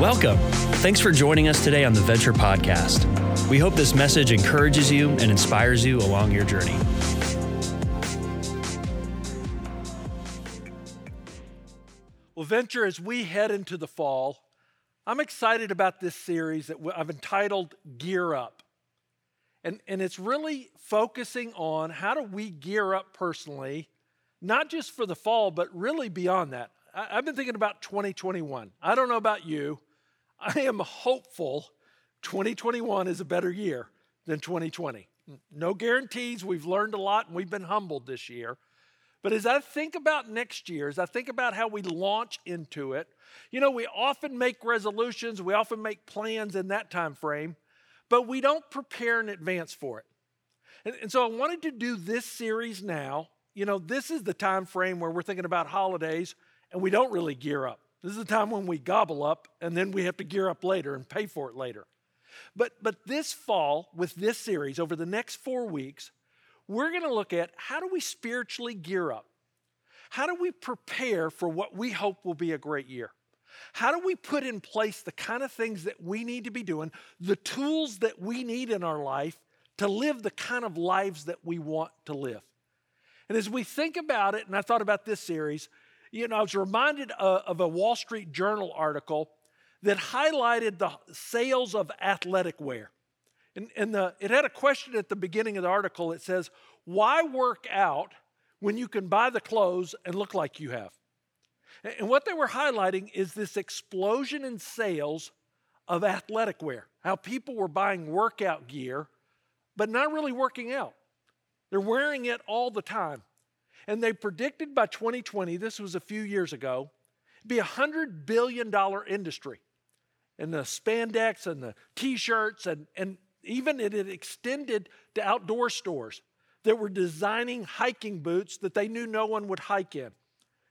Welcome. Thanks for joining us today on the Venture Podcast. We hope this message encourages you and inspires you along your journey. Well, Venture, as we head into the fall, I'm excited about this series that I've entitled Gear Up. And it's really focusing on how do we gear up personally, not just for the fall, but really beyond that. I've been thinking about 2021. I don't know about you. I am hopeful 2021 is a better year than 2020. No guarantees. We've learned a lot, and we've been humbled this year. But as I think about next year, as I think about how we launch into it, you know, we often make resolutions. We often make plans in that time frame. But we don't prepare in advance for it. And so I wanted to do this series now. You know, this is the time frame where we're thinking about holidays and we don't really gear up. This is the time when we gobble up and then we have to gear up later and pay for it later. But this fall, with this series, over the next 4 weeks, we're going to look at how do we spiritually gear up? How do we prepare for what we hope will be a great year? How do we put in place the kind of things that we need to be doing, the tools that we need in our life to live the kind of lives that we want to live? And as we think about it, and I thought about this series, you know, I was reminded of a Wall Street Journal article that highlighted the sales of athletic wear. And it had a question at the beginning of the article. It says, why work out when you can buy the clothes and look like you have? And what they were highlighting is this explosion in sales of athletic wear, how people were buying workout gear, but not really working out. They're wearing it all the time. And they predicted by 2020, this was a few years ago, it'd be a $100 billion industry. And the spandex and the T-shirts and even it had extended to outdoor stores that were designing hiking boots that they knew no one would hike in,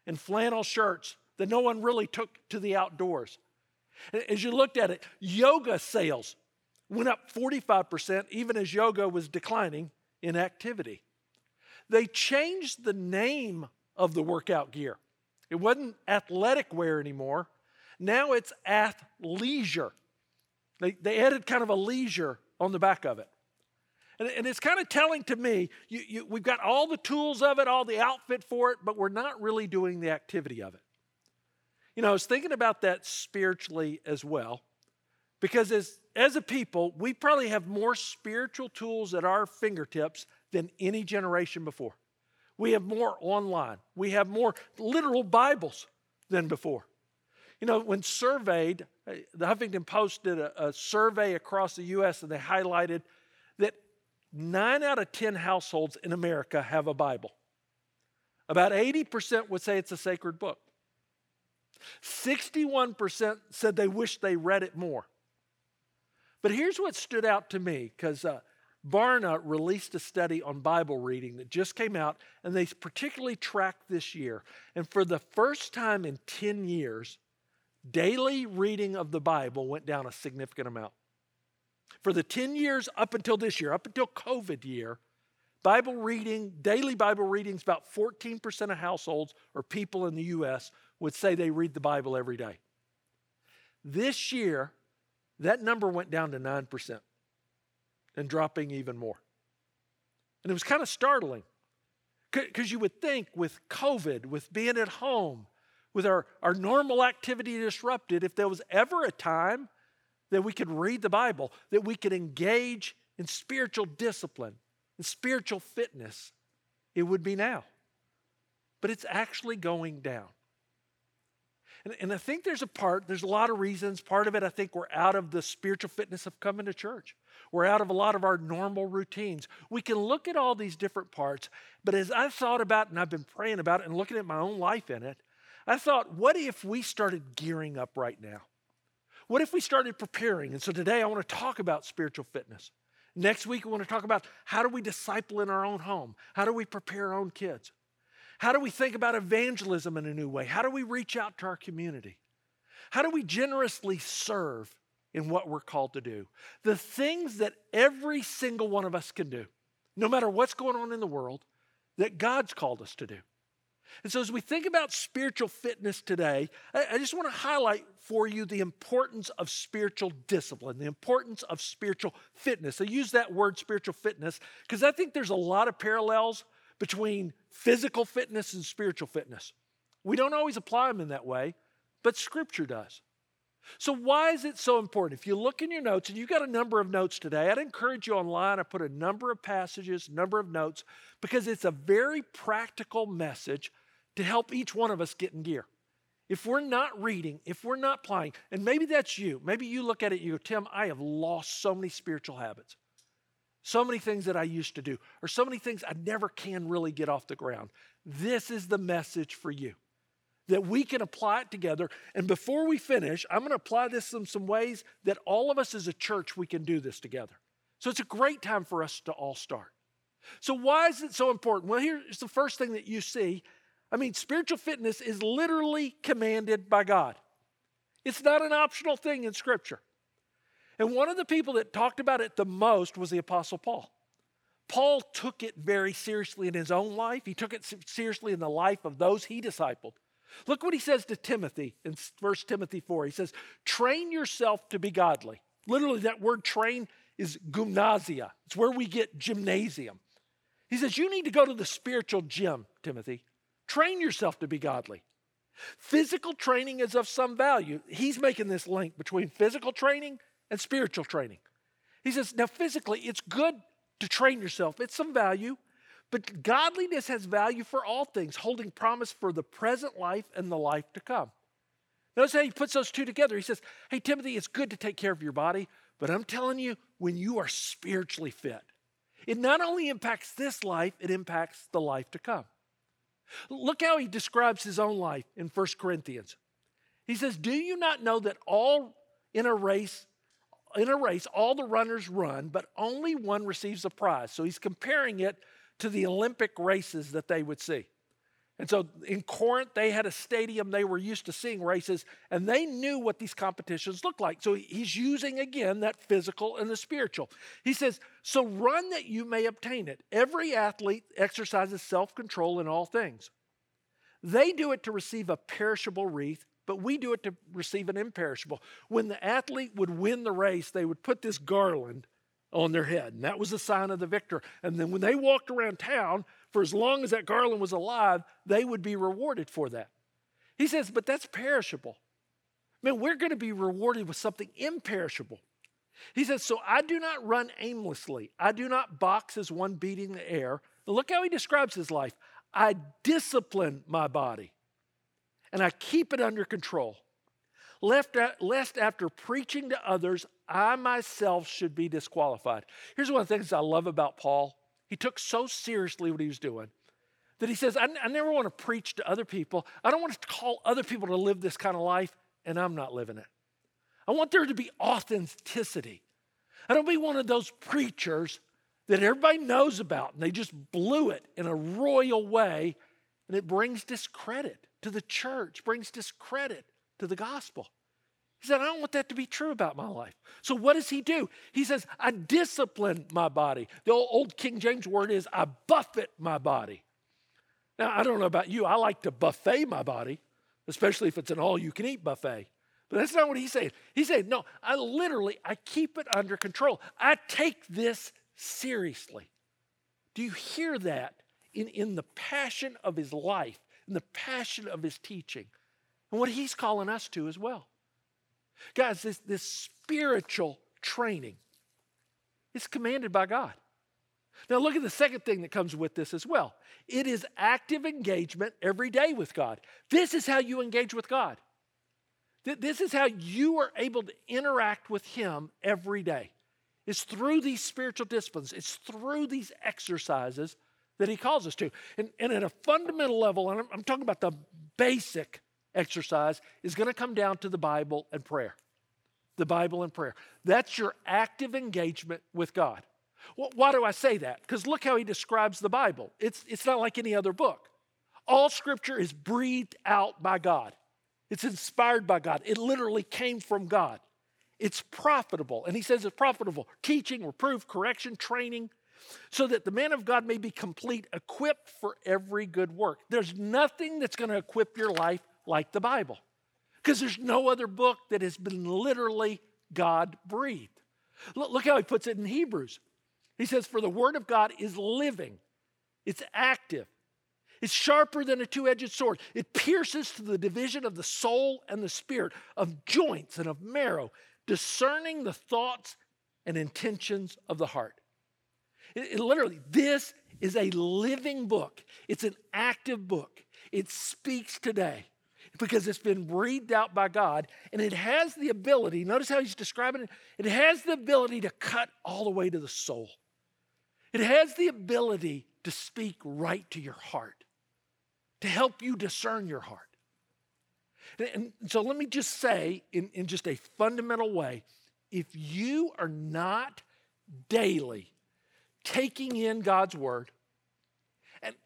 and flannel shirts that no one really took to the outdoors. As you looked at it, yoga sales went up 45%, even as yoga was declining in activity. They changed the name of the workout gear. It wasn't athletic wear anymore. Now it's athleisure. They added kind of a leisure on the back of it. And it's kind of telling to me, we've got all the tools of it, all the outfit for it, but we're not really doing the activity of it. You know, I was thinking about that spiritually as well, because as a people, we probably have more spiritual tools at our fingertips than any generation before. We have more online. We have more literal Bibles than before. You know, when surveyed, the Huffington Post did a survey across the U.S., and they highlighted that 9 out of 10 households in America have a Bible. About 80% would say it's a sacred book. 61% said they wish they read it more. But here's what stood out to me, because Barna released a study on Bible reading that just came out, and they particularly tracked this year. And for the first time in 10 years, daily reading of the Bible went down a significant amount. For the 10 years up until this year, up until COVID year, Bible reading, daily Bible readings, about 14% of households or people in the U.S. would say they read the Bible every day. This year, that number went down to 9% and dropping even more. And it was kind of startling because you would think with COVID, with being at home, with our normal activity disrupted, if there was ever a time that we could read the Bible, that we could engage in spiritual discipline and spiritual fitness, it would be now. But it's actually going down. And I think there's a lot of reasons. Part of it, I think we're out of the spiritual fitness of coming to church. We're out of a lot of our normal routines. We can look at all these different parts, but as I thought about it, and I've been praying about it and looking at my own life in it, I thought, what if we started gearing up right now? What if we started preparing? And so today I want to talk about spiritual fitness. Next week we want to talk about how do we disciple in our own home? How do we prepare our own kids? How do we think about evangelism in a new way? How do we reach out to our community? How do we generously serve in what we're called to do? The things that every single one of us can do, no matter what's going on in the world, that God's called us to do. And so as we think about spiritual fitness today, I just want to highlight for you the importance of spiritual discipline, the importance of spiritual fitness. I use that word spiritual fitness because I think there's a lot of parallels between physical fitness and spiritual fitness. We don't always apply them in that way, but Scripture does. So why is it so important? If you look in your notes, and you've got a number of notes today, I'd encourage you online, I put a number of passages, number of notes, because it's a very practical message to help each one of us get in gear. If we're not reading, if we're not applying, and maybe that's you. Maybe you look at it and you go, Tim, I have lost so many spiritual habits, so many things that I used to do, or so many things I never can really get off the ground. This is the message for you, that we can apply it together. And before we finish, I'm going to apply this in some ways that all of us as a church, we can do this together. So it's a great time for us to all start. So why is it so important? Well, here's the first thing that you see. I mean, spiritual fitness is literally commanded by God. It's not an optional thing in Scripture. And one of the people that talked about it the most was the Apostle Paul. Paul took it very seriously in his own life. He took it seriously in the life of those he discipled. Look what he says to Timothy in 1 Timothy 4. He says, train yourself to be godly. Literally, that word train is gymnasia. It's where we get gymnasium. He says, you need to go to the spiritual gym, Timothy. Train yourself to be godly. Physical training is of some value. He's making this link between physical training and spiritual training. He says, now physically, it's good to train yourself. It's some value. But godliness has value for all things, holding promise for the present life and the life to come. Notice how he puts those two together. He says, hey, Timothy, it's good to take care of your body, but I'm telling you, when you are spiritually fit, it not only impacts this life, it impacts the life to come. Look how he describes his own life in 1 Corinthians. He says, do you not know that all in a race, all the runners run, but only one receives a prize? So he's comparing it to the Olympic races that they would see. And so in Corinth, they had a stadium. They were used to seeing races, and they knew what these competitions looked like. So he's using, again, that physical and the spiritual. He says, so run that you may obtain it. Every athlete exercises self-control in all things. They do it to receive a perishable wreath, but we do it to receive an imperishable. When the athlete would win the race, they would put this garland on their head. And that was the sign of the victor. And then when they walked around town, for as long as that garland was alive, they would be rewarded for that. He says, but that's perishable. Man, we're going to be rewarded with something imperishable. He says, so I do not run aimlessly. I do not box as one beating the air. And look how he describes his life. I discipline my body and I keep it under control, lest after preaching to others, I myself should be disqualified. Here's one of the things I love about Paul. He took so seriously what he was doing that he says, I never want to preach to other people. I don't want to call other people to live this kind of life, and I'm not living it. I want there to be authenticity. I don't be one of those preachers that everybody knows about, and they just blew it in a royal way, and it brings discredit to the church, brings discredit to the gospel. He said, I don't want that to be true about my life. So what does he do? He says, I discipline my body. The old King James word is, I buffet my body. Now, I don't know about you. I like to buffet my body, especially if it's an all-you-can-eat buffet. But that's not what he's saying. He's saying, no, I keep it under control. I take this seriously. Do you hear that in the passion of his life, in the passion of his teaching, and what he's calling us to as well? Guys, this spiritual training is commanded by God. Now look at the second thing that comes with this as well. It is active engagement every day with God. This is how you engage with God. This is how you are able to interact with Him every day. It's through these spiritual disciplines. It's through these exercises that He calls us to. And at a fundamental level, and I'm talking about the basic exercise, is going to come down to the Bible and prayer. The Bible and prayer. That's your active engagement with God. Well, why do I say that? Because look how he describes the Bible. It's not like any other book. All Scripture is breathed out by God. It's inspired by God. It literally came from God. It's profitable. And he says it's profitable. Teaching, reproof, correction, training. so that the man of God may be complete, equipped for every good work. There's nothing that's going to equip your life like the Bible, because there's no other book that has been literally God-breathed. Look how he puts it in Hebrews. He says, for the word of God is living. It's active. It's sharper than a two-edged sword. It pierces to the division of the soul and the spirit, of joints and of marrow, discerning the thoughts and intentions of the heart. It literally, this is a living book. It's an active book. It speaks today because it's been breathed out by God, and it has the ability, notice how he's describing it, it has the ability to cut all the way to the soul. It has the ability to speak right to your heart, to help you discern your heart. And so let me just say in just a fundamental way, if you are not daily taking in God's word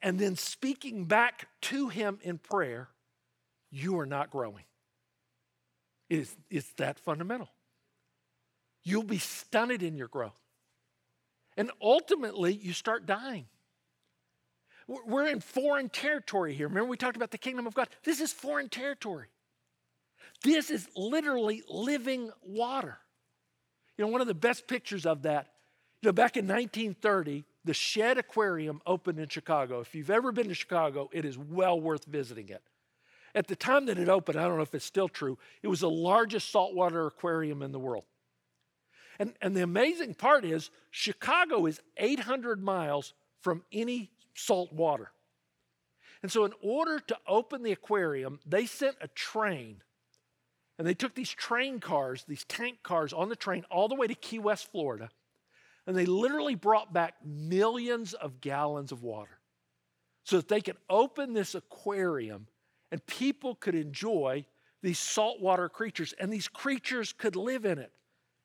and then speaking back to him in prayer, you are not growing. It's that fundamental. You'll be stunted in your growth. And ultimately, you start dying. We're in foreign territory here. Remember, we talked about the kingdom of God. This is foreign territory. This is literally living water. You know, one of the best pictures of that, you know, back in 1930, the Shedd Aquarium opened in Chicago. If you've ever been to Chicago, it is well worth visiting it. At the time that it opened, I don't know if it's still true, it was the largest saltwater aquarium in the world. And the amazing part is Chicago is 800 miles from any salt water. And so in order to open the aquarium, they sent a train, and they took these train cars, these tank cars on the train all the way to Key West, Florida, and they literally brought back millions of gallons of water so that they could open this aquarium and people could enjoy these saltwater creatures, and these creatures could live in it.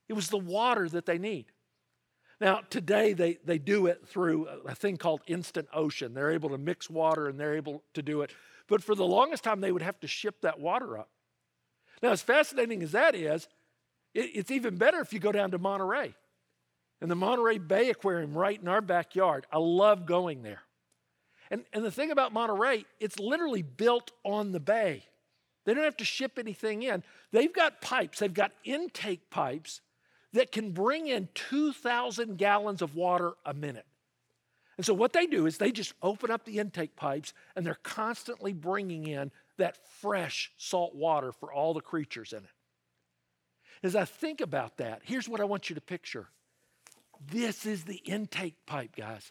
It was the water that they need. Now, today they do it through a thing called Instant Ocean. They're able to mix water and they're able to do it. But for the longest time, they would have to ship that water up. Now, as fascinating as that is, it's even better if you go down to Monterey. And the Monterey Bay Aquarium right in our backyard, I love going there. And the thing about Monterey, it's literally built on the bay. They don't have to ship anything in. They've got pipes. They've got intake pipes that can bring in 2,000 gallons of water a minute. And so what they do is they just open up the intake pipes, and they're constantly bringing in that fresh salt water for all the creatures in it. As I think about that, here's what I want you to picture. This is the intake pipe, guys.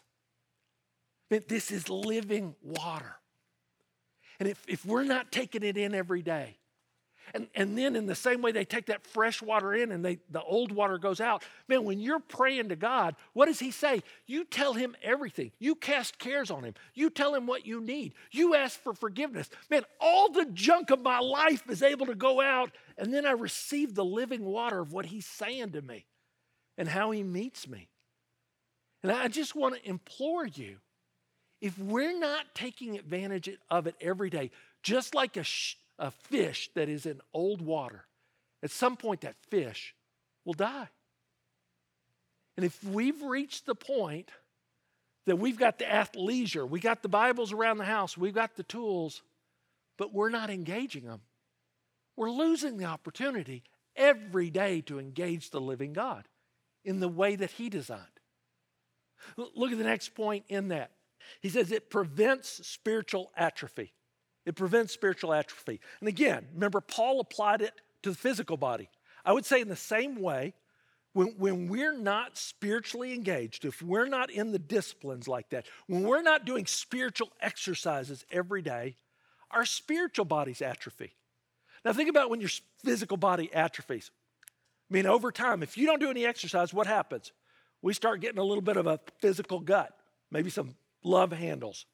This is living water. And if we're not taking it in every day, and then in the same way they take that fresh water in and the old water goes out, man, when you're praying to God, what does he say? You tell him everything. You cast cares on him. You tell him what you need. You ask for forgiveness. Man, all the junk of my life is able to go out, and then I receive the living water of what he's saying to me and how he meets me. And I just want to implore you, if we're not taking advantage of it every day, just like a fish that is in old water, at some point that fish will die. And if we've reached the point that we've got the athleisure, we got the Bibles around the house, we've got the tools, but we're not engaging them, we're losing the opportunity every day to engage the living God in the way that he designed. Look at the next point in that. He says it prevents spiritual atrophy. It prevents spiritual atrophy. And again, remember, Paul applied it to the physical body. I would say in the same way, when we're not spiritually engaged, if we're not in the disciplines like that, when we're not doing spiritual exercises every day, our spiritual bodies atrophy. Now think about when your physical body atrophies. I mean, over time, if you don't do any exercise, what happens? We start getting a little bit of a physical gut, maybe some love handles,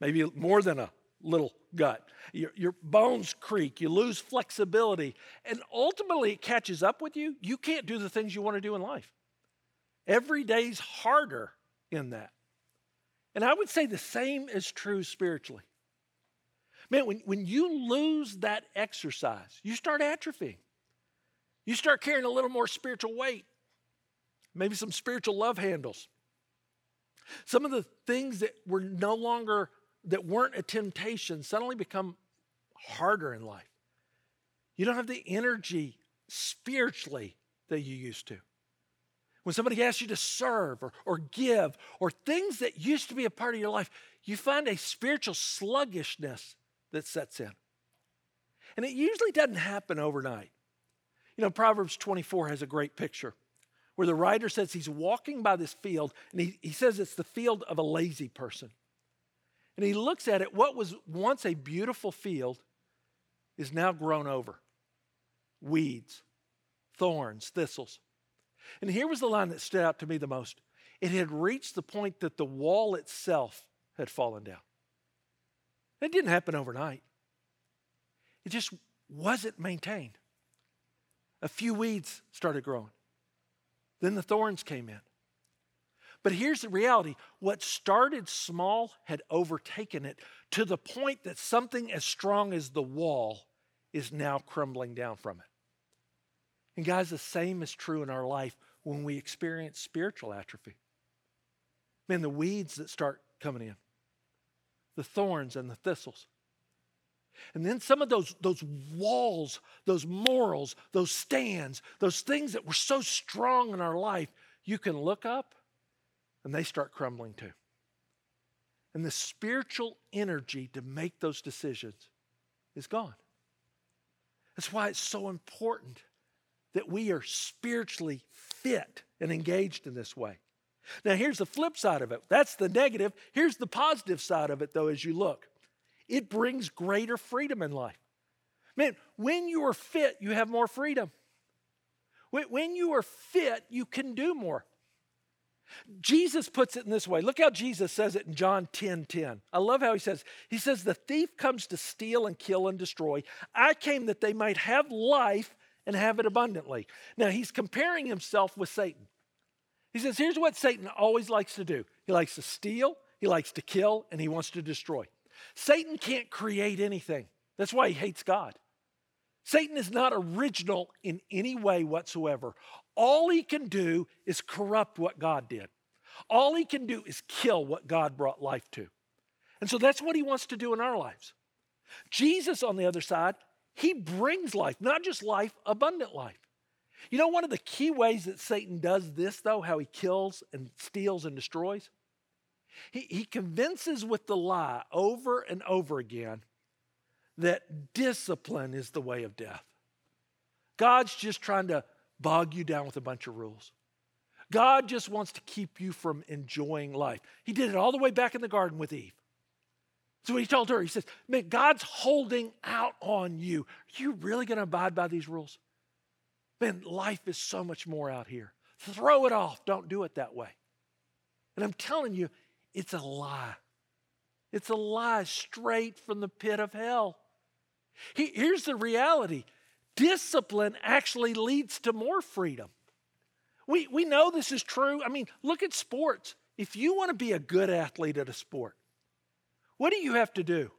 maybe more than a little gut. Your bones creak. You lose flexibility. And ultimately, it catches up with you. You can't do the things you want to do in life. Every day's harder in that. And I would say the same is true spiritually. Man, when you lose that exercise, you start atrophying. You start carrying a little more spiritual weight, maybe some spiritual love handles. Some of the things that were no longer, that weren't a temptation, suddenly become harder in life. You don't have the energy spiritually that you used to. When somebody asks you to serve or give or things that used to be a part of your life, you find a spiritual sluggishness that sets in. And it usually doesn't happen overnight. You know, Proverbs 24 has a great picture where the writer says he's walking by this field, and he says it's the field of a lazy person. And he looks at it, what was once a beautiful field is now grown over. Weeds, thorns, thistles. And here was the line that stood out to me the most. It had reached the point that the wall itself had fallen down. It didn't happen overnight. It just wasn't maintained. A few weeds started growing. Then the thorns came in. But here's the reality. What started small had overtaken it to the point that something as strong as the wall is now crumbling down from it. And guys, the same is true in our life when we experience spiritual atrophy. Man, the weeds that start coming in, the thorns and the thistles. And then some of those walls, those morals, those stands, those things that were so strong in our life, you can look up and they start crumbling too. And the spiritual energy to make those decisions is gone. That's why it's so important that we are spiritually fit and engaged in this way. Now, here's the flip side of it. That's the negative. Here's the positive side of it, though, as you look. It brings greater freedom in life. Man, when you are fit, you have more freedom. When you are fit, you can do more. Jesus puts it in this way. Look how Jesus says it in John 10:10. I love how he says. He says, the thief comes to steal and kill and destroy. I came that they might have life and have it abundantly. Now, he's comparing himself with Satan. He says, here's what Satan always likes to do. He likes to steal, he likes to kill, and he wants to destroy. Satan can't create anything. That's why he hates God. Satan is not original in any way whatsoever. All he can do is corrupt what God did. All he can do is kill what God brought life to. And so that's what he wants to do in our lives. Jesus, on the other side, he brings life, not just life, abundant life. You know, one of the key ways that Satan does this, though, how he kills and steals and destroys? He convinces with the lie over and over again that discipline is the way of death. God's just trying to bog you down with a bunch of rules. God just wants to keep you from enjoying life. He did it all the way back in the garden with Eve. So he told her, he says, man, God's holding out on you. Are you really going to abide by these rules? Man, life is so much more out here. Throw it off. Don't do it that way. And I'm telling you, it's a lie. It's a lie straight from the pit of hell. Here's the reality. Discipline actually leads to more freedom. We know this is true. I mean, look at sports. If you want to be a good athlete at a sport, what do you have to do?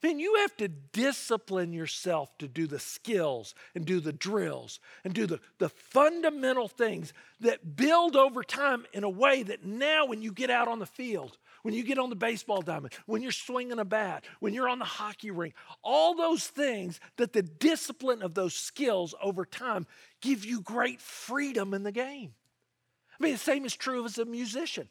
Then you have to discipline yourself to do the skills and do the drills and do the fundamental things that build over time in a way that now when you get out on the field, when you get on the baseball diamond, when you're swinging a bat, when you're on the hockey rink, all those things that the discipline of those skills over time give you great freedom in the game. I mean, the same is true as a musician.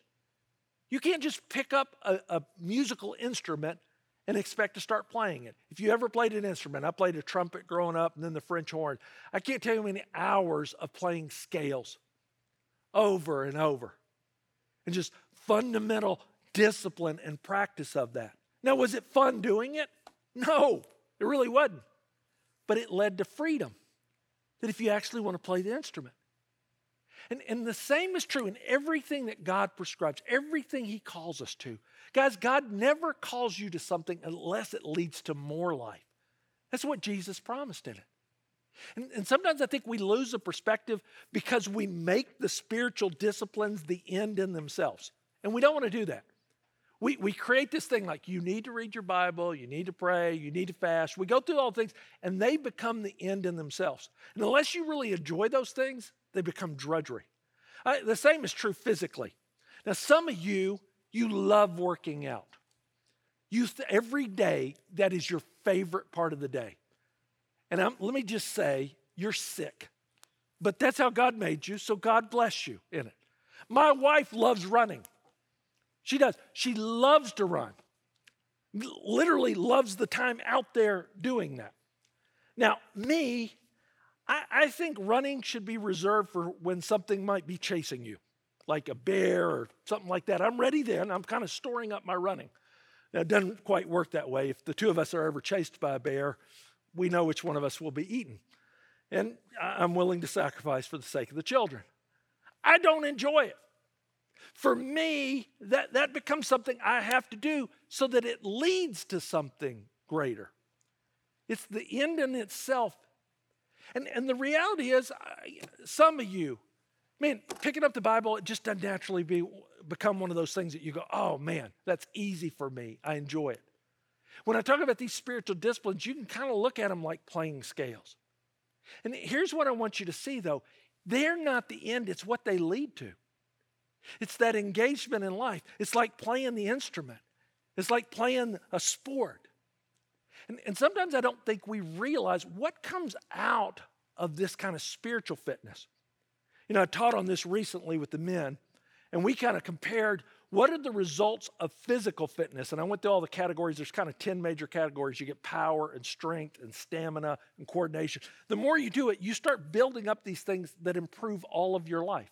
You can't just pick up a musical instrument and expect to start playing it. If you ever played an instrument, I played a trumpet growing up and then the French horn. I can't tell you how many hours of playing scales over and over and just fundamental discipline and practice of that. Now, was it fun doing it? No, it really wasn't. But it led to freedom, that if you actually want to play the instrument. And the same is true in everything that God prescribes, everything he calls us to. Guys, God never calls you to something unless it leads to more life. That's what Jesus promised in it. And sometimes I think we lose the perspective because we make the spiritual disciplines the end in themselves. And we don't want to do that. We create this thing like you need to read your Bible, you need to pray, you need to fast. We go through all things and they become the end in themselves. And unless you really enjoy those things, they become drudgery. The same is true physically. Now, some of you love working out. Every day, that is your favorite part of the day. And let me just say, you're sick. But that's how God made you, so God bless you in it. My wife loves running. She does. She loves to run. Literally loves the time out there doing that. Now, me, I think running should be reserved for when something might be chasing you, like a bear or something like that. I'm ready then. I'm kind of storing up my running. Now, it doesn't quite work that way. If the two of us are ever chased by a bear, we know which one of us will be eaten. And I'm willing to sacrifice for the sake of the children. I don't enjoy it. For me, that becomes something I have to do so that it leads to something greater. It's the end in itself. And the reality is, some of you, man, picking up the Bible, it just doesn't naturally become one of those things that you go, oh man, that's easy for me. I enjoy it. When I talk about these spiritual disciplines, you can kind of look at them like playing scales. And here's what I want you to see, though. They're not the end. It's what they lead to. It's that engagement in life. It's like playing the instrument. It's like playing a sport. And sometimes I don't think we realize what comes out of this kind of spiritual fitness. You know, I taught on this recently with the men, and we kind of compared what are the results of physical fitness. And I went through all the categories. There's kind of 10 major categories. You get power and strength and stamina and coordination. The more you do it, you start building up these things that improve all of your life.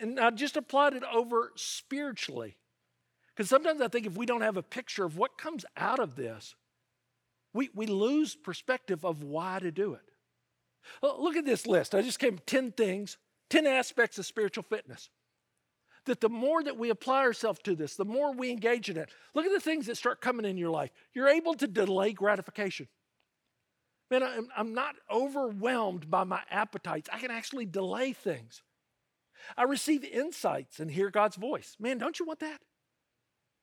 And I just applied it over spiritually. Because sometimes I think if we don't have a picture of what comes out of this, we lose perspective of why to do it. Look at this list. I just came up with 10 things, 10 aspects of spiritual fitness. That the more that we apply ourselves to this, the more we engage in it. Look at the things that start coming in your life. You're able to delay gratification. Man, I'm not overwhelmed by my appetites. I can actually delay things. I receive insights and hear God's voice. Man, don't you want that?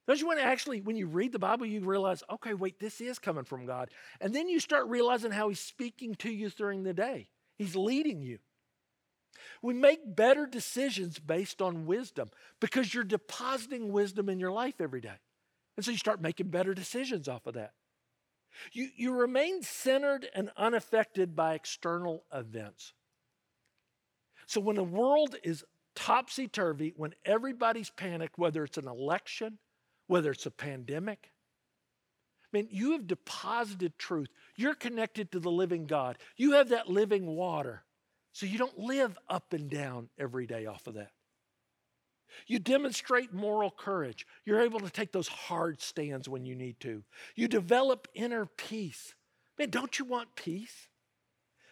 Don't you want to actually, when you read the Bible, you realize, okay, wait, this is coming from God. And then you start realizing how he's speaking to you during the day. He's leading you. We make better decisions based on wisdom because you're depositing wisdom in your life every day. And so you start making better decisions off of that. You remain centered and unaffected by external events. So when the world is topsy-turvy, when everybody's panicked, whether it's an election, whether it's a pandemic, I mean, you have deposited truth. You're connected to the living God. You have that living water. So you don't live up and down every day off of that. You demonstrate moral courage. You're able to take those hard stands when you need to. You develop inner peace. Man, don't you want peace?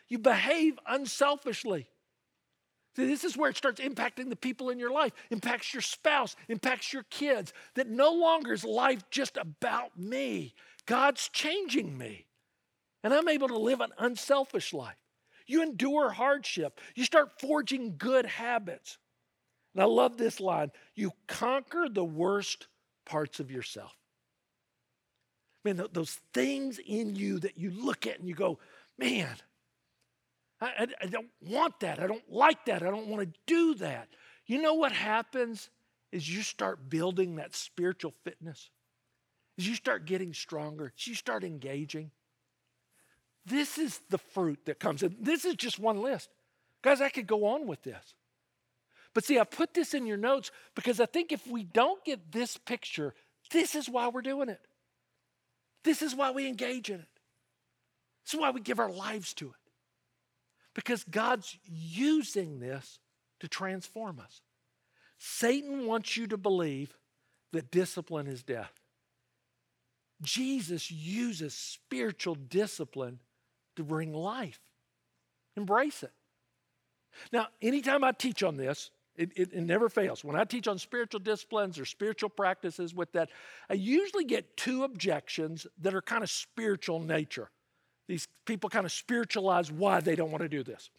You behave unselfishly. See, this is where it starts impacting the people in your life, impacts your spouse, impacts your kids, that no longer is life just about me. God's changing me, and I'm able to live an unselfish life. You endure hardship. You start forging good habits. And I love this line. You conquer the worst parts of yourself. Man, those things in you that you look at and you go, man, I don't want that. I don't like that. I don't want to do that. You know what happens is you start building that spiritual fitness. As you start getting stronger, as you start engaging. This is the fruit that comes. And this is just one list. Guys, I could go on with this. But see, I put this in your notes because I think if we don't get this picture, this is why we're doing it. This is why we engage in it. This is why we give our lives to it. Because God's using this to transform us. Satan wants you to believe that discipline is death. Jesus uses spiritual discipline to bring life. Embrace it. Now, anytime I teach on this, it never fails. When I teach on spiritual disciplines or spiritual practices with that, I usually get two objections that are kind of spiritual in nature. These people kind of spiritualize why they don't want to do this.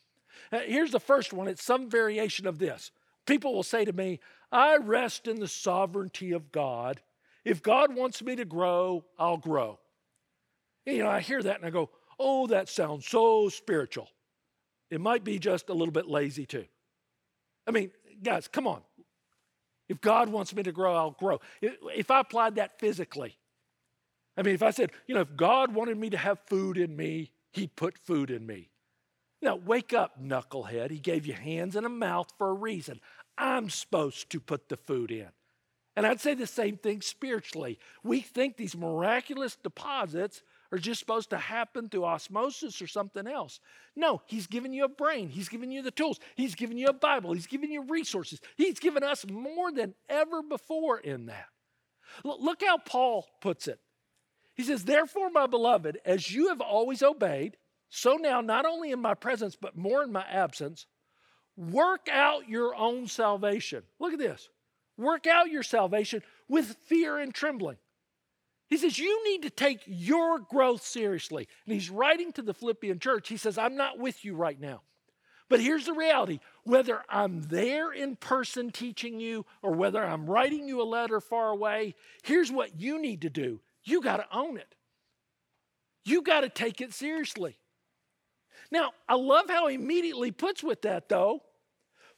Here's the first one. It's some variation of this. People will say to me, I rest in the sovereignty of God. If God wants me to grow, I'll grow. And, I hear that and I go, oh, that sounds so spiritual. It might be just a little bit lazy too. I mean, guys, come on. If God wants me to grow, I'll grow. If I applied that physically, I mean, if I said, you know, if God wanted me to have food in me, he'd put food in me. Now, wake up, knucklehead. He gave you hands and a mouth for a reason. I'm supposed to put the food in. And I'd say the same thing spiritually. We think these miraculous deposits are just supposed to happen through osmosis or something else. No, he's given you a brain. He's given you the tools. He's given you a Bible. He's given you resources. He's given us more than ever before in that. Look how Paul puts it. He says, therefore, my beloved, as you have always obeyed, so now, not only in my presence, but more in my absence, work out your own salvation. Look at this. Work out your salvation with fear and trembling. He says, you need to take your growth seriously. And he's writing to the Philippian church. He says, I'm not with you right now. But here's the reality. Whether I'm there in person teaching you or whether I'm writing you a letter far away, here's what you need to do. You got to own it. You got to take it seriously. Now, I love how he immediately puts with that, though.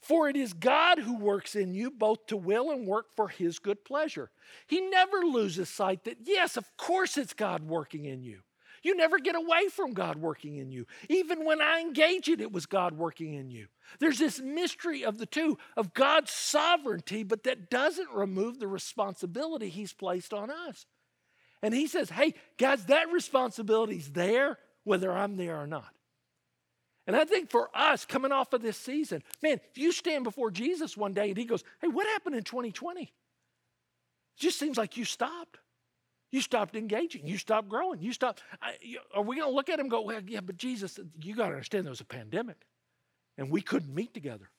For it is God who works in you both to will and work for his good pleasure. He never loses sight that, yes, of course it's God working in you. You never get away from God working in you. Even when I engage it, it was God working in you. There's this mystery of the two, of God's sovereignty, but that doesn't remove the responsibility he's placed on us. And he says, hey, guys, that responsibility's there whether I'm there or not. And I think for us, coming off of this season, man, if you stand before Jesus one day and he goes, hey, what happened in 2020? It just seems like you stopped. You stopped engaging. You stopped growing. You stopped. Are we going to look at him and go, well, yeah, but Jesus, you got to understand there was a pandemic and we couldn't meet together.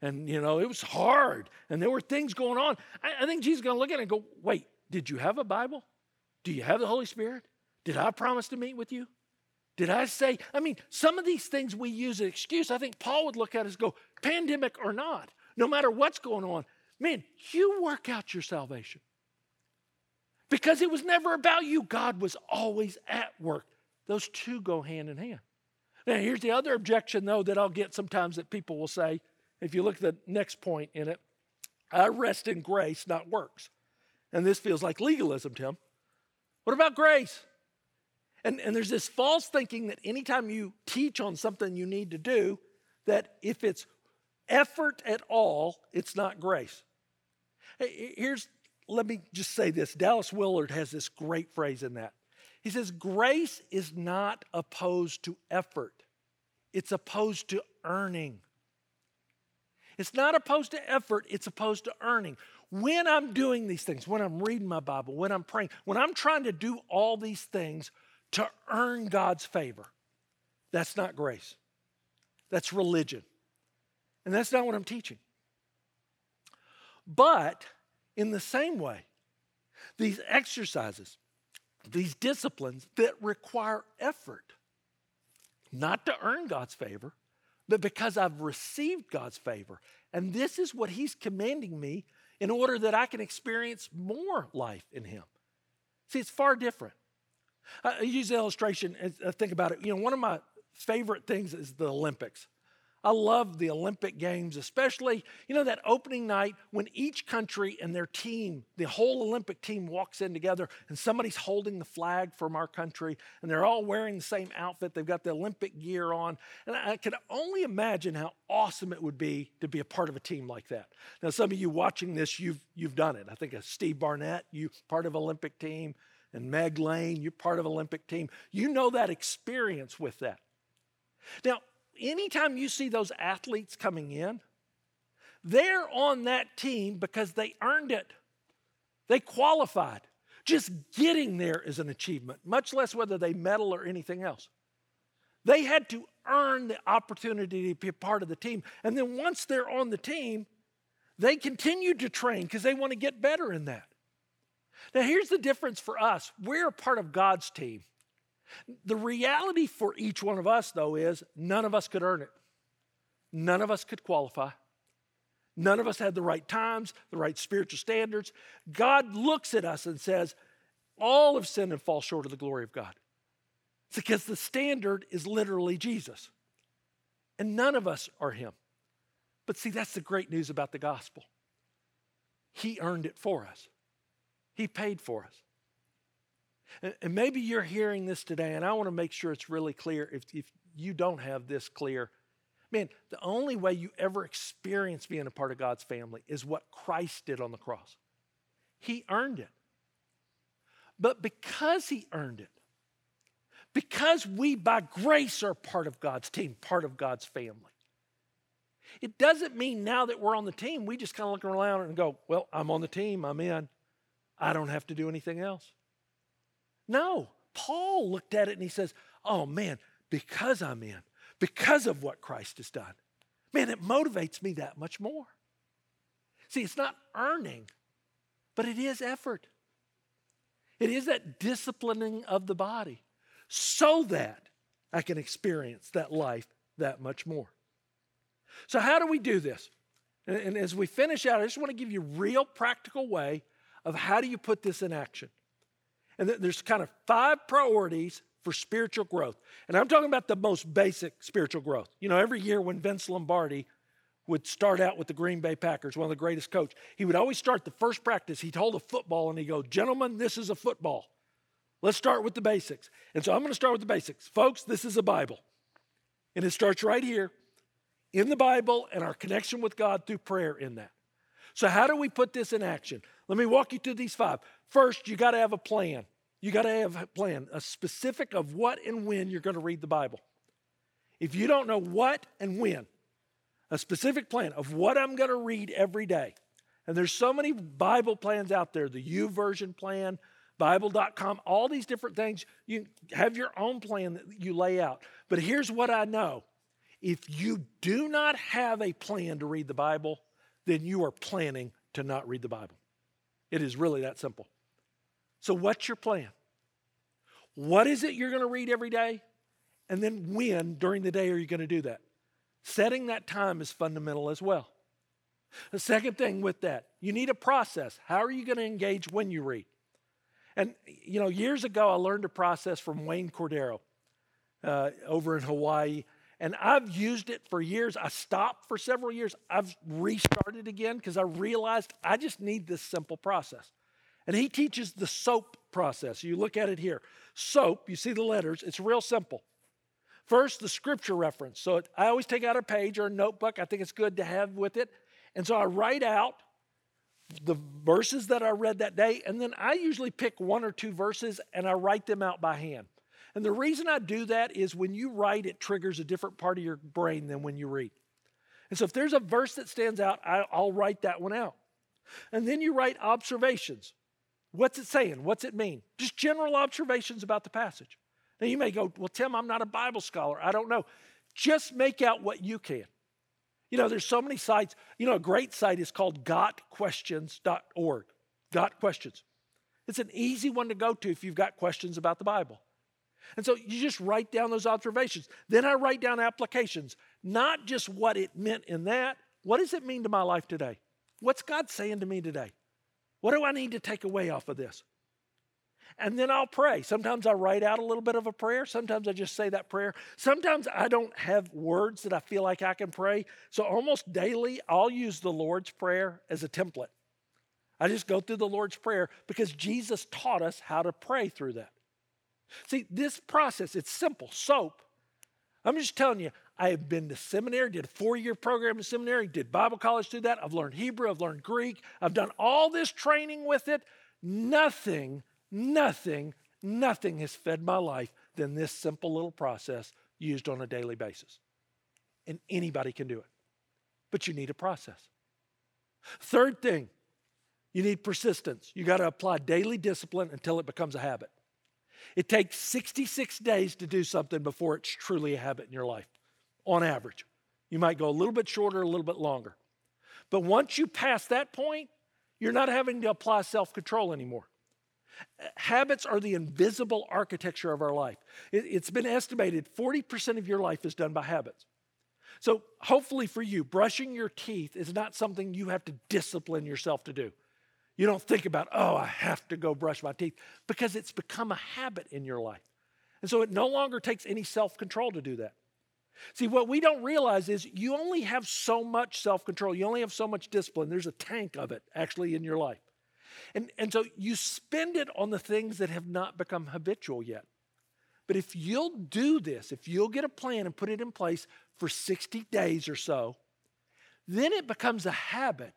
And, you know, it was hard and there were things going on. I think Jesus is going to look at it and go, wait, did you have a Bible? Do you have the Holy Spirit? Did I promise to meet with you? Did I say, I mean, some of these things we use as an excuse. I think Paul would look at us and go, pandemic or not, no matter what's going on, man, you work out your salvation. Because it was never about you. God was always at work. Those two go hand in hand. Now, here's the other objection, though, that I'll get sometimes that people will say, if you look at the next point in it, I rest in grace, not works. And this feels like legalism, Tim. What about grace? And there's this false thinking that anytime you teach on something you need to do, that if it's effort at all, it's not grace. Let me just say this. Dallas Willard has this great phrase in that. He says, grace is not opposed to effort. It's opposed to earning. It's not opposed to effort. It's opposed to earning. When I'm doing these things, when I'm reading my Bible, when I'm praying, when I'm trying to do all these things, to earn God's favor. That's not grace. That's religion. And that's not what I'm teaching. But in the same way, these exercises, these disciplines that require effort, not to earn God's favor, but because I've received God's favor. And this is what he's commanding me in order that I can experience more life in him. See, it's far different. I use the illustration and think about it. You know, one of my favorite things is the Olympics. I love the Olympic Games, especially, you know, that opening night when each country and their team, the whole Olympic team walks in together and somebody's holding the flag from our country and they're all wearing the same outfit. They've got the Olympic gear on. And I can only imagine how awesome it would be to be a part of a team like that. Now, some of you watching this, you've done it. I think of Steve Barnett, you part of Olympic team. And Meg Lane, you're part of Olympic team. You know that experience with that. Now, anytime you see those athletes coming in, they're on that team because they earned it. They qualified. Just getting there is an achievement, much less whether they medal or anything else. They had to earn the opportunity to be a part of the team. And then once they're on the team, they continue to train because they want to get better in that. Now, here's the difference for us. We're a part of God's team. The reality for each one of us, though, is none of us could earn it. None of us could qualify. None of us had the right times, the right spiritual standards. God looks at us and says, all have sinned and fall short of the glory of God. It's because the standard is literally Jesus. And none of us are him. But see, that's the great news about the gospel. He earned it for us. He paid for us. And maybe you're hearing this today, and I want to make sure it's really clear. If you don't have this clear, man, the only way you ever experience being a part of God's family is what Christ did on the cross. He earned it. But because he earned it, because we by grace are part of God's team, part of God's family, it doesn't mean now that we're on the team, we just kind of look around and go, well, I'm on the team, I'm in. I don't have to do anything else. No, Paul looked at it and he says, oh man, because I'm in, because of what Christ has done, man, it motivates me that much more. See, it's not earning, but it is effort. It is that disciplining of the body so that I can experience that life that much more. So how do we do this? And as we finish out, I just want to give you a real practical way of how do you put this in action. And there's kind of 5 priorities for spiritual growth. And I'm talking about the most basic spiritual growth. You know, every year when Vince Lombardi would start out with the Green Bay Packers, one of the greatest coaches, he would always start the first practice. He'd hold a football and he'd go, gentlemen, this is a football. Let's start with the basics. And so I'm going to start with the basics. Folks, this is a Bible. And it starts right here in the Bible and our connection with God through prayer in that. So how do we put this in action? Let me walk you through these 5. First, you got to have a plan. You got to have a plan, a specific of what and when you're going to read the Bible. If you don't know what and when, a specific plan of what I'm going to read every day. And there's so many Bible plans out there, the YouVersion plan, Bible.com, all these different things. You have your own plan that you lay out. But here's what I know. If you do not have a plan to read the Bible, then you are planning to not read the Bible. It is really that simple. So what's your plan? What is it you're going to read every day? And then when during the day are you going to do that? Setting that time is fundamental as well. The second thing with that, you need a process. How are you going to engage when you read? And, you know, years ago I learned a process from Wayne Cordero over in Hawaii. And I've used it for years. I stopped for several years. I've restarted again because I realized I just need this simple process. And he teaches the SOAP process. You look at it here. SOAP, you see the letters. It's real simple. First, the scripture reference. So I always take out a page or a notebook. I think it's good to have with it. And so I write out the verses that I read that day. And then I usually pick 1 or 2 verses and I write them out by hand. And the reason I do that is when you write, it triggers a different part of your brain than when you read. And so if there's a verse that stands out, I'll write that one out. And then you write observations. What's it saying? What's it mean? Just general observations about the passage. Now you may go, well, Tim, I'm not a Bible scholar. I don't know. Just make out what you can. You know, there's so many sites. You know, a great site is called gotquestions.org. Got Questions. It's an easy one to go to if you've got questions about the Bible. And so you just write down those observations. Then I write down applications, not just what it meant in that. What does it mean to my life today? What's God saying to me today? What do I need to take away off of this? And then I'll pray. Sometimes I write out a little bit of a prayer. Sometimes I just say that prayer. Sometimes I don't have words that I feel like I can pray. So almost daily, I'll use the Lord's Prayer as a template. I just go through the Lord's Prayer because Jesus taught us how to pray through that. See, this process, it's simple. SOAP. I'm just telling you, I have been to seminary, did a 4-year program in seminary, did Bible college through that. I've learned Hebrew. I've learned Greek. I've done all this training with it. Nothing has fed my life than this simple little process used on a daily basis. And anybody can do it. But you need a process. Third thing, you need persistence. You got to apply daily discipline until it becomes a habit. It takes 66 days to do something before it's truly a habit in your life, on average. You might go a little bit shorter, a little bit longer. But once you pass that point, you're not having to apply self-control anymore. Habits are the invisible architecture of our life. It's been estimated 40% of your life is done by habits. So hopefully for you, brushing your teeth is not something you have to discipline yourself to do. You don't think about, oh, I have to go brush my teeth, because it's become a habit in your life. And so it no longer takes any self-control to do that. See, what we don't realize is you only have so much self-control. You only have so much discipline. There's a tank of it actually in your life. And so you spend it on the things that have not become habitual yet. But if you'll do this, if you'll get a plan and put it in place for 60 days or so, then it becomes a habit.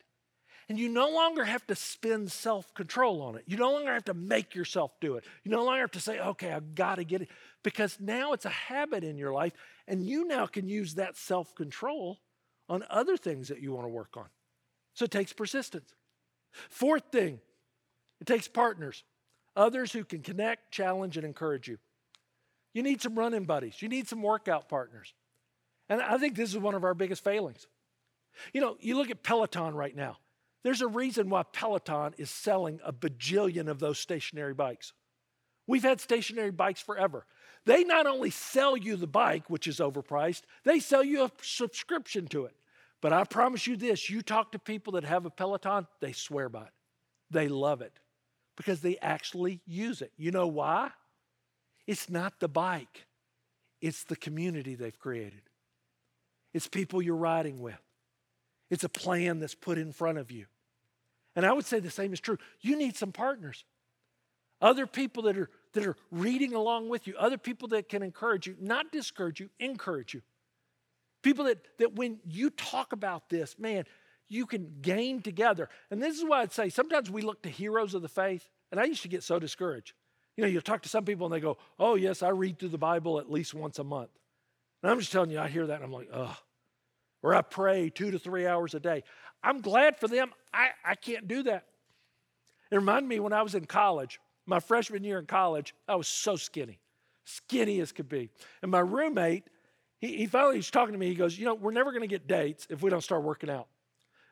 And you no longer have to spend self-control on it. You no longer have to make yourself do it. You no longer have to say, okay, I've got to get it. Because now it's a habit in your life, and you now can use that self-control on other things that you want to work on. So it takes persistence. Fourth thing, it takes partners, others who can connect, challenge, and encourage you. You need some running buddies. You need some workout partners. And I think this is one of our biggest failings. You know, you look at Peloton right now. There's a reason why Peloton is selling a bajillion of those stationary bikes. We've had stationary bikes forever. They not only sell you the bike, which is overpriced, they sell you a subscription to it. But I promise you this, you talk to people that have a Peloton, they swear by it. They love it because they actually use it. You know why? It's not the bike. It's the community they've created. It's people you're riding with. It's a plan that's put in front of you. And I would say the same is true. You need some partners. Other people that are reading along with you. Other people that can encourage you, not discourage you, encourage you. People that when you talk about this, man, you can gain together. And this is why I'd say sometimes we look to heroes of the faith. And I used to get so discouraged. You know, you'll talk to some people and they go, oh, yes, I read through the Bible at least once a month. And I'm just telling you, I hear that and I'm like, ugh. Or I pray 2 to 3 hours a day. I'm glad for them. I can't do that. It reminded me when I was in college. My freshman year in college, I was so skinny. Skinny as could be. And my roommate, he finally was talking to me. He goes, you know, we're never going to get dates if we don't start working out.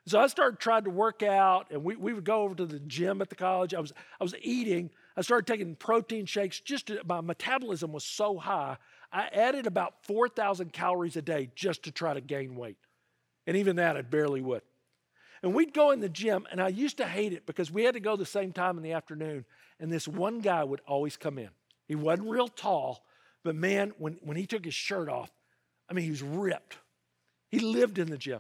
So I started trying to work out, and we would go over to the gym at the college. I was eating. I started taking protein shakes. My metabolism was so high. I added about 4,000 calories a day just to try to gain weight. And even that, I barely would. And we'd go in the gym, and I used to hate it because we had to go the same time in the afternoon, and this one guy would always come in. He wasn't real tall, but man, when he took his shirt off, I mean, he was ripped. He lived in the gym.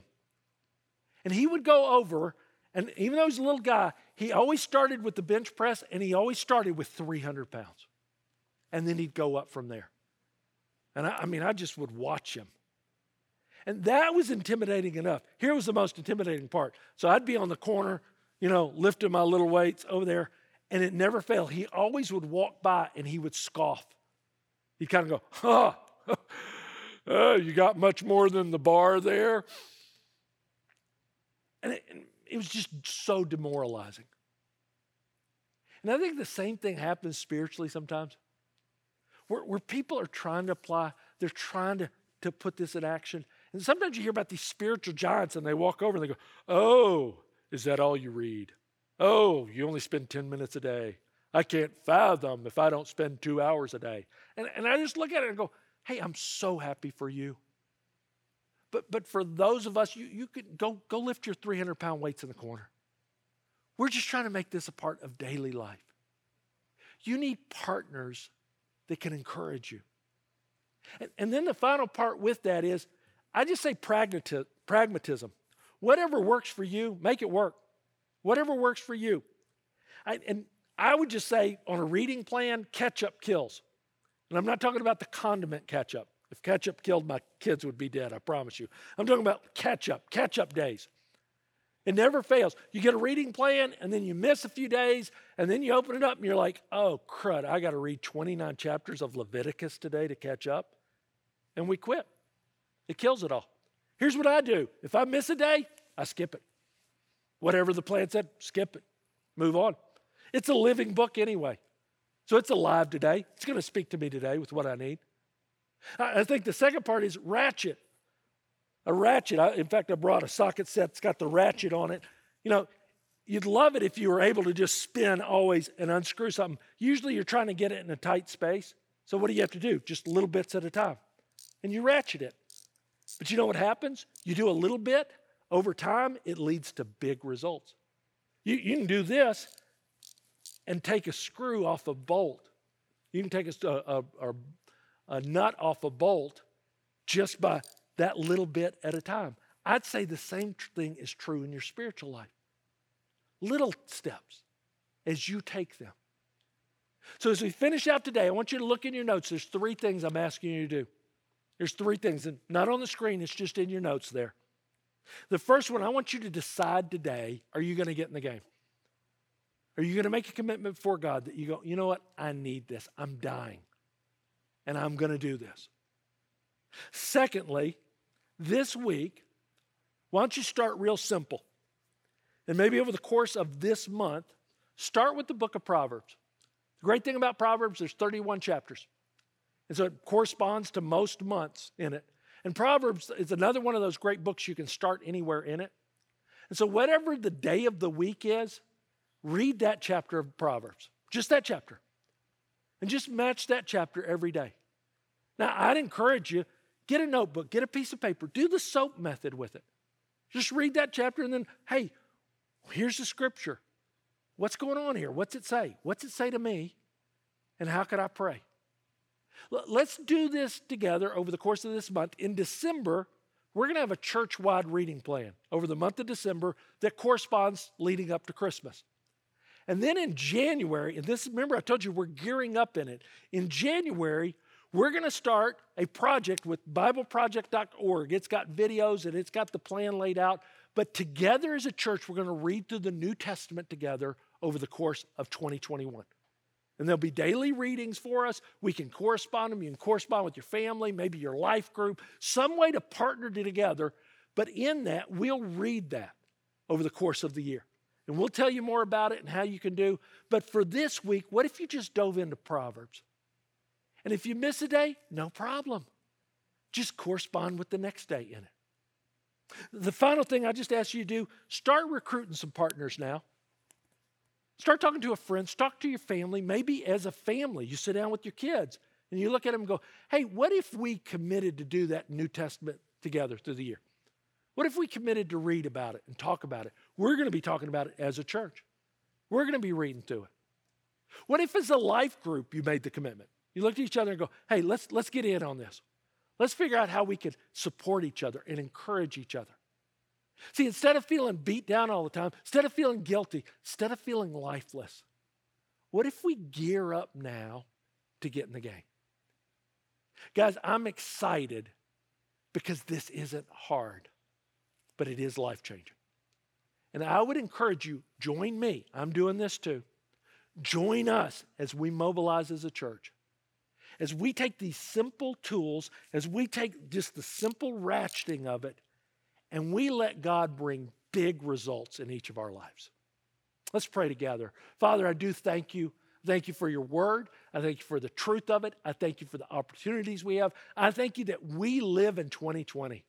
And he would go over, and even though he's a little guy, he always started with the bench press, and he always started with 300 pounds. And then he'd go up from there. And I just would watch him. And that was intimidating enough. Here was the most intimidating part. So I'd be on the corner, you know, lifting my little weights over there, and it never failed. He always would walk by, and he would scoff. He'd kind of go, oh, you got much more than the bar there. And it was just so demoralizing. And I think the same thing happens spiritually sometimes. Where people are trying to apply, they're trying to put this in action. And sometimes you hear about these spiritual giants and they walk over and they go, oh, is that all you read? Oh, you only spend 10 minutes a day. I can't fathom if I don't spend 2 hours a day. And I just look at it and go, hey, I'm so happy for you. But for those of us, you could go lift your 300-pound weights in the corner. We're just trying to make this a part of daily life. You need partners that can encourage you. And then the final part with that is, I just say pragmatism. Whatever works for you, make it work. Whatever works for you. I would just say on a reading plan, ketchup kills. And I'm not talking about the condiment ketchup. If ketchup killed, my kids would be dead, I promise you. I'm talking about ketchup days. It never fails. You get a reading plan, and then you miss a few days, and then you open it up, and you're like, oh, crud, I got to read 29 chapters of Leviticus today to catch up. And we quit. It kills it all. Here's what I do. If I miss a day, I skip it. Whatever the plan said, skip it. Move on. It's a living book anyway. So it's alive today. It's going to speak to me today with what I need. I think the second part is ratchet. A ratchet. In fact, I brought a socket set that's got the ratchet on it. You know, you'd love it if you were able to just spin always and unscrew something. Usually you're trying to get it in a tight space. So what do you have to do? Just little bits at a time. And you ratchet it. But you know what happens? You do a little bit. Over time, it leads to big results. You can do this and take a screw off a bolt. You can take a nut off a bolt just by that little bit at a time. I'd say the same thing is true in your spiritual life. Little steps as you take them. So as we finish out today, I want you to look in your notes. There's three things I'm asking you to do. There's three things, and not on the screen, it's just in your notes there. The first one, I want you to decide today, are you going to get in the game? Are you going to make a commitment before God that you go, you know what, I need this. I'm dying, and I'm going to do this. Secondly, this week, why don't you start real simple? And maybe over the course of this month, start with the book of Proverbs. The great thing about Proverbs, there's 31 chapters. And so it corresponds to most months in it. And Proverbs is another one of those great books you can start anywhere in it. And so whatever the day of the week is, read that chapter of Proverbs, just that chapter. And just match that chapter every day. Now, I'd encourage you, get a notebook, get a piece of paper, do the SOAP method with it. Just read that chapter and then, hey, here's the scripture. What's going on here? What's it say? What's it say to me? And how could I pray? Let's do this together over the course of this month. In December, we're going to have a church-wide reading plan over the month of December that corresponds leading up to Christmas. And then in January, and this, remember I told you we're gearing up in it. In January, we're going to start a project with BibleProject.org. It's got videos and it's got the plan laid out. But together as a church, we're going to read through the New Testament together over the course of 2021. And there'll be daily readings for us. We can correspond them. You can correspond with your family, maybe your life group, some way to partner together. But in that, we'll read that over the course of the year. And we'll tell you more about it and how you can do. But for this week, what if you just dove into Proverbs? And if you miss a day, no problem. Just correspond with the next day in it. The final thing I just asked you to do, start recruiting some partners now. Start talking to a friend, talk to your family. Maybe as a family, you sit down with your kids and you look at them and go, hey, what if we committed to do that New Testament together through the year? What if we committed to read about it and talk about it? We're going to be talking about it as a church. We're going to be reading through it. What if as a life group you made the commitment? You looked at each other and go, hey, let's get in on this. Let's figure out how we can support each other and encourage each other. See, instead of feeling beat down all the time, instead of feeling guilty, instead of feeling lifeless, what if we gear up now to get in the game? Guys, I'm excited because this isn't hard, but it is life-changing. And I would encourage you, join me. I'm doing this too. Join us as we mobilize as a church. As we take these simple tools, as we take just the simple ratcheting of it, and we let God bring big results in each of our lives. Let's pray together. Father, I do thank you. Thank you for your word. I thank you for the truth of it. I thank you for the opportunities we have. I thank you that we live in 2020.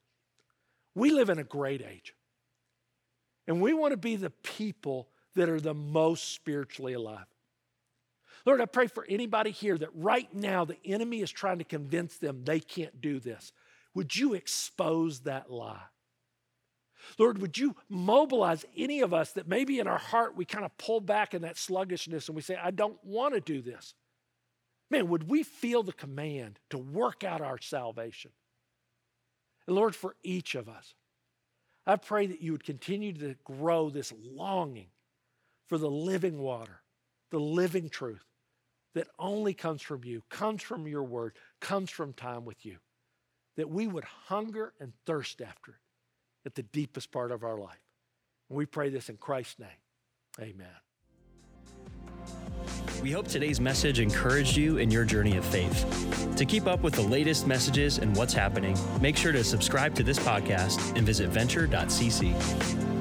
We live in a great age. And we want to be the people that are the most spiritually alive. Lord, I pray for anybody here that right now the enemy is trying to convince them they can't do this. Would you expose that lie? Lord, would you mobilize any of us that maybe in our heart we kind of pull back in that sluggishness and we say, I don't want to do this. Man, would we feel the command to work out our salvation? And Lord, for each of us, I pray that you would continue to grow this longing for the living water, the living truth that only comes from you, comes from your word, comes from time with you, that we would hunger and thirst after it at the deepest part of our life. And we pray this in Christ's name. Amen. We hope today's message encouraged you in your journey of faith. To keep up with the latest messages and what's happening, make sure to subscribe to this podcast and visit venture.cc.